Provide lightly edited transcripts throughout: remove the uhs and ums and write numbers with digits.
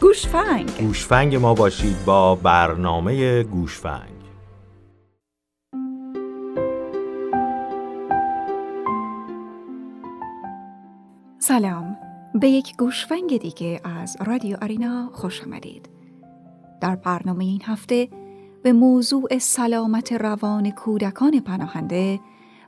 گوشفنگ گوشفنگ ما باشید با برنامه گوشفنگ. سلام، به یک گوشفنگ دیگه از رادیو آرینا خوش آمدید. در برنامه این هفته به موضوع سلامت روان کودکان پناهنده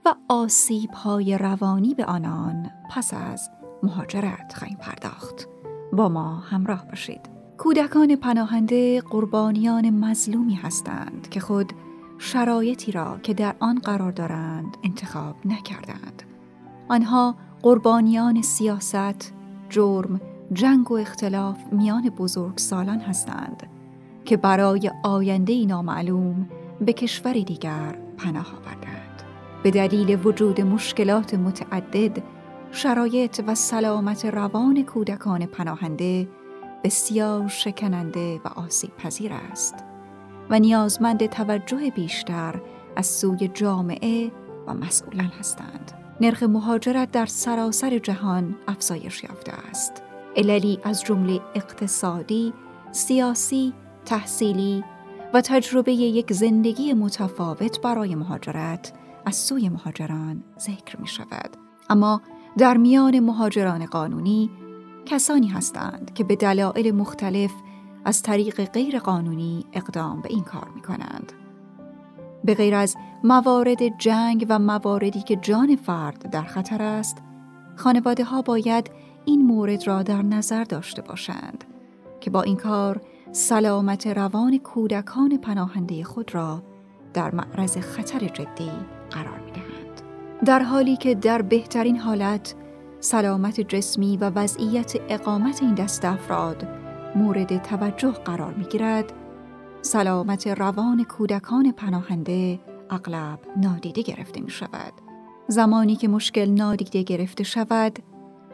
و آسیب‌های روانی به آنان پس از مهاجرت خواهیم پرداخت. با ما همراه باشید. کودکان پناهنده قربانیان مظلومی هستند که خود شرایطی را که در آن قرار دارند انتخاب نکردند. آنها قربانیان سیاست، جرم، جنگ و اختلاف میان بزرگسالان هستند که برای آینده‌ای نامعلوم به کشوری دیگر پناه آوردند. به دلیل وجود مشکلات متعدد، شرایط و سلامت روان کودکان پناهنده بسیار شکننده و آسیب پذیر است و نیازمند توجه بیشتر از سوی جامعه و مسئولان هستند. نرخ مهاجرت در سراسر جهان افزایش یافته است. عللی از جمله اقتصادی، سیاسی، تحصیلی و تجربه یک زندگی متفاوت برای مهاجرت از سوی مهاجران ذکر می شود. اما در میان مهاجران قانونی کسانی هستند که به دلایل مختلف از طریق غیر قانونی اقدام به این کار می کنند. به غیر از موارد جنگ و مواردی که جان فرد در خطر است، خانواده ها باید این مورد را در نظر داشته باشند که با این کار سلامت روان کودکان پناهنده خود را در معرض خطر جدی قرار می دهند. در حالی که در بهترین حالت سلامت جسمی و وضعیت اقامت این دسته افراد مورد توجه قرار می گیرد، سلامت روان کودکان پناهنده اغلب نادیده گرفته می شود. زمانی که مشکل نادیده گرفته شود،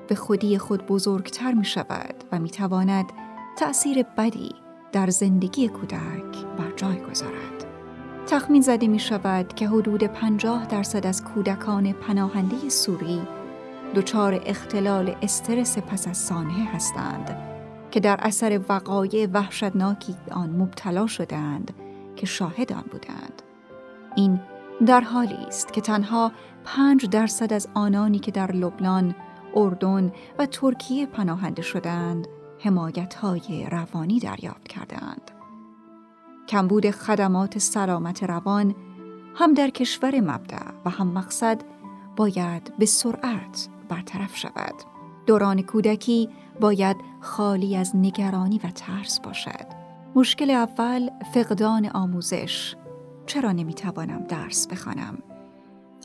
به خودی خود بزرگتر می شود و می تواند تأثیر بدی در زندگی کودک بر جای گذارد. تخمین زده می شود که حدود 50% از کودکان پناهنده سوری دچار اختلال استرس پس از سانحه هستند که در اثر وقایع وحشتناکی آن مبتلا شدند که شاهد آن بودند. این در حالی است که تنها 5% از آنانی که در لبنان، اردن و ترکیه پناهنده شدند، حمایت‌های روانی دریافت کردند. کمبود خدمات سلامت روان هم در کشور مبدأ و هم مقصد باید به سرعت برطرف شود. دوران کودکی باید خالی از نگرانی و ترس باشد. مشکل اول فقدان آموزش. چرا نمیتوانم درس بخوانم؟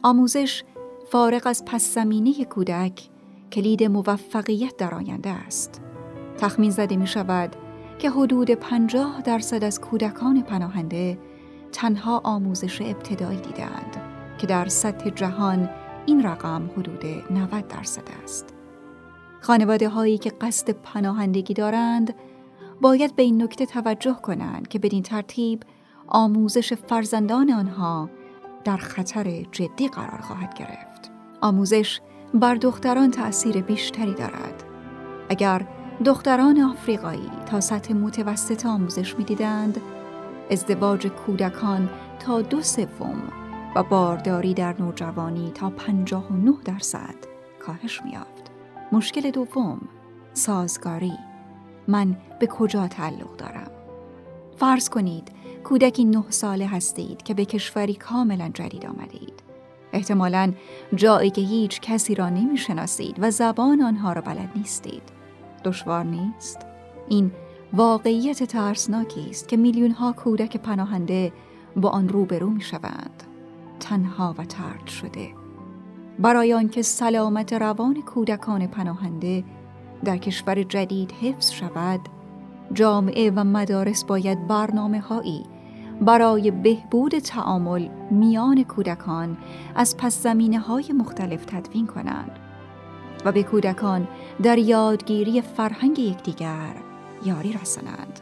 آموزش فارغ از پس‌زمینه کودک کلید موفقیت در آینده است. تخمین زده می شود که حدود 50% از کودکان پناهنده تنها آموزش ابتدایی دیدند که در سطح جهان این رقم حدود 90% است. خانواده هایی که قصد پناهندگی دارند باید به این نکته توجه کنند که بدین ترتیب آموزش فرزندان آنها در خطر جدی قرار خواهد گرفت. آموزش بر دختران تأثیر بیشتری دارد. اگر دختران آفریقایی تا سطح متوسط آموزش می‌دیدند، ازدواج کودکان تا 2/3 و بارداری در نوجوانی تا 59% کاهش می‌یافت. مشکل دوم، سازگاری. من به کجا تعلق دارم؟ فرض کنید کودکی 9 ساله هستید که به کشوری کاملا جدید آمدید. احتمالاً جایی که هیچ کسی را نمی‌شناسید و زبان آنها را بلد نیستید. دشوار نیست؟ این واقعیت ترسناکی است که میلیون‌ها کودک پناهنده با آن روبرو می‌شوند، تنها و ترد شده. برای آنکه سلامت روان کودکان پناهنده در کشور جدید حفظ شود، جامعه و مدارس باید برنامه‌هایی برای بهبود تعامل میان کودکان از پس‌زمینه‌های مختلف تدوین کنند و به کودکان در یادگیری فرهنگ یکدیگر یاری رسانند.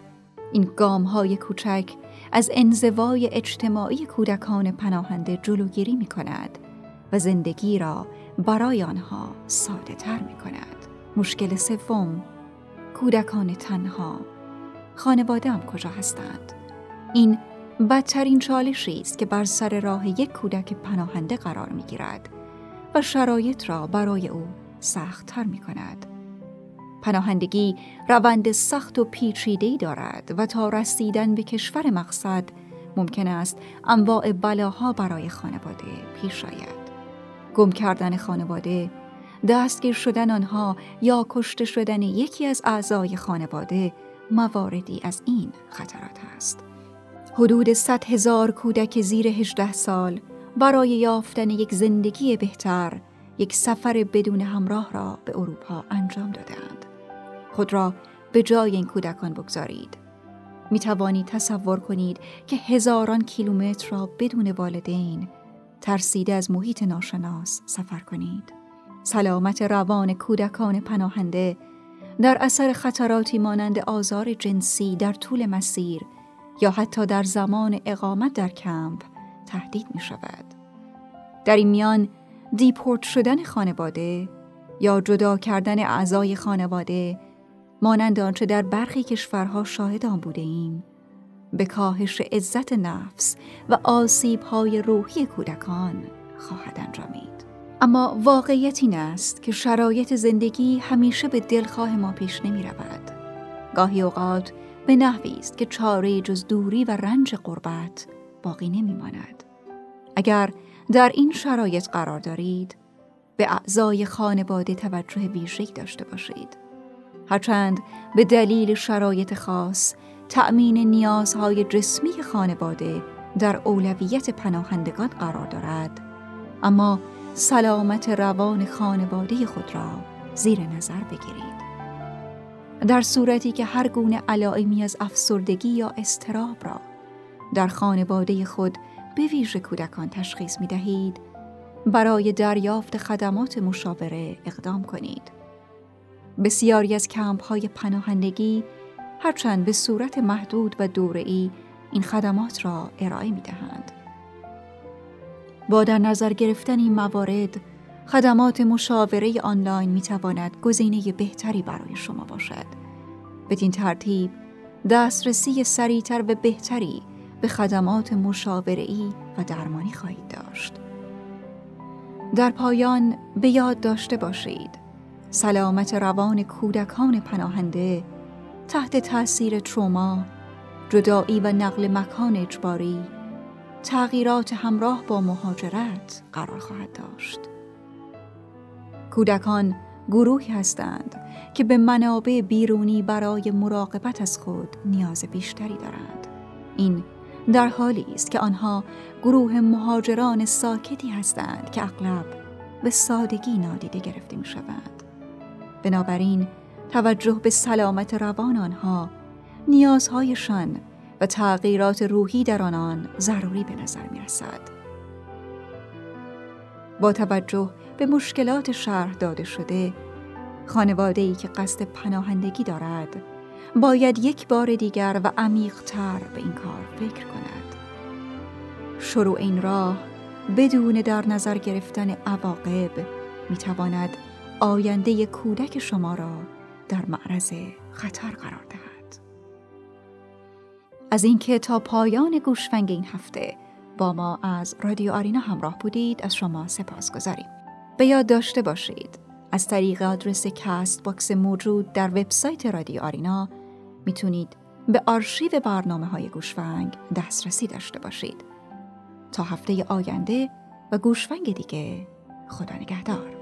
این گام‌های کوچک از انزوای اجتماعی کودکان پناهنده جلوگیری می‌کند و زندگی را برای آنها ساده تر می کند. مشکل سوم، کودکان تنها. خانواده هم کجا هستند؟ این بدترین چالشی است که بر سر راه یک کودک پناهنده قرار می گیرد و شرایط را برای او سخت تر می کند. پناهندگی روند سخت و پیچیده‌ای دارد و تا رسیدن به کشور مقصد ممکن است انواع بلاها برای خانواده پیش آید. گم کردن خانواده، دستگیر شدن آنها یا کشته شدن یکی از اعضای خانواده مواردی از این خطرات است. حدود 100,000 کودک زیر 18 سال برای یافتن یک زندگی بهتر یک سفر بدون همراه را به اروپا انجام دادند. خود را به جای این کودکان بگذارید. می توانید تصور کنید که هزاران کیلومتر را بدون والدین، ترسیده از محیط ناشناس سفر کنید. سلامت روان کودکان پناهنده در اثر خطراتی مانند آزار جنسی در طول مسیر یا حتی در زمان اقامت در کمپ تهدید می شود. در این میان دیپورت شدن خانواده یا جدا کردن اعضای خانواده مانند آنچه در برخی کشورها شاهد آن بوده ایم به کاهش عزت نفس و آسیب‌های روحی کودکان خواهد انجامید. اما واقعیت این است که شرایط زندگی همیشه به دلخواه ما پیش نمی رود. گاهی اوقات به نحوی است که چاره جز دوری و رنج غربت باقی نمی ماند. اگر در این شرایط قرار دارید، به اعضای خانواده توجه ویژه‌ای داشته باشید. هرچند به دلیل شرایط خاص، تأمین نیازهای جسمی خانواده در اولویت پناهندگان قرار دارد، اما سلامت روان خانواده خود را زیر نظر بگیرید. در صورتی که هر گونه علائمی از افسردگی یا اضطراب را در خانواده خود به ویژه کودکان تشخیص می دهید، برای دریافت خدمات مشاوره اقدام کنید. بسیاری از کمپ‌های پناهندگی هرچند به صورت محدود و دوره‌ای این خدمات را ارائه می دهند. با در نظر گرفتن این موارد، خدمات مشاوره آنلاین می تواند گزینه بهتری برای شما باشد. بدین ترتیب، دسترسی سریع‌تر و بهتری به خدمات مشاوره‌ای و درمانی خواهید داشت. در پایان به یاد داشته باشید، سلامت روان کودکان پناهنده تحت تأثیر تروما، جدایی و نقل مکان اجباری، تغییرات همراه با مهاجرت قرار خواهد داشت. کودکان گروهی هستند که به منابع بیرونی برای مراقبت از خود نیاز بیشتری دارند. این در حالی است که آنها گروه مهاجران ساکتی هستند که اغلب به سادگی نادیده گرفته می شوند. بنابراین توجه به سلامت روان آنها، نیازهایشان و تغییرات روحی در آنان ضروری به نظر می رسد. با توجه به مشکلات شرح داده شده، خانواده‌ای که قصد پناهندگی دارد، باید یک بار دیگر و عمیق‌تر به این کار فکر کند. شروع این راه بدون در نظر گرفتن عواقب می‌تواند آینده کودک شما را در معرض خطر قرار دهد. از اینکه تا پایان گوشفنگ این هفته با ما از رادیو آرینا همراه بودید از شما سپاسگزاریم. به یاد داشته باشید از طریق آدرس کست باکس موجود در وبسایت رادیو آرینا میتونید به آرشیو برنامه‌های گوشفنگ دسترسی داشته باشید. تا هفته آینده و گوشفنگ دیگه، خدا نگهدار.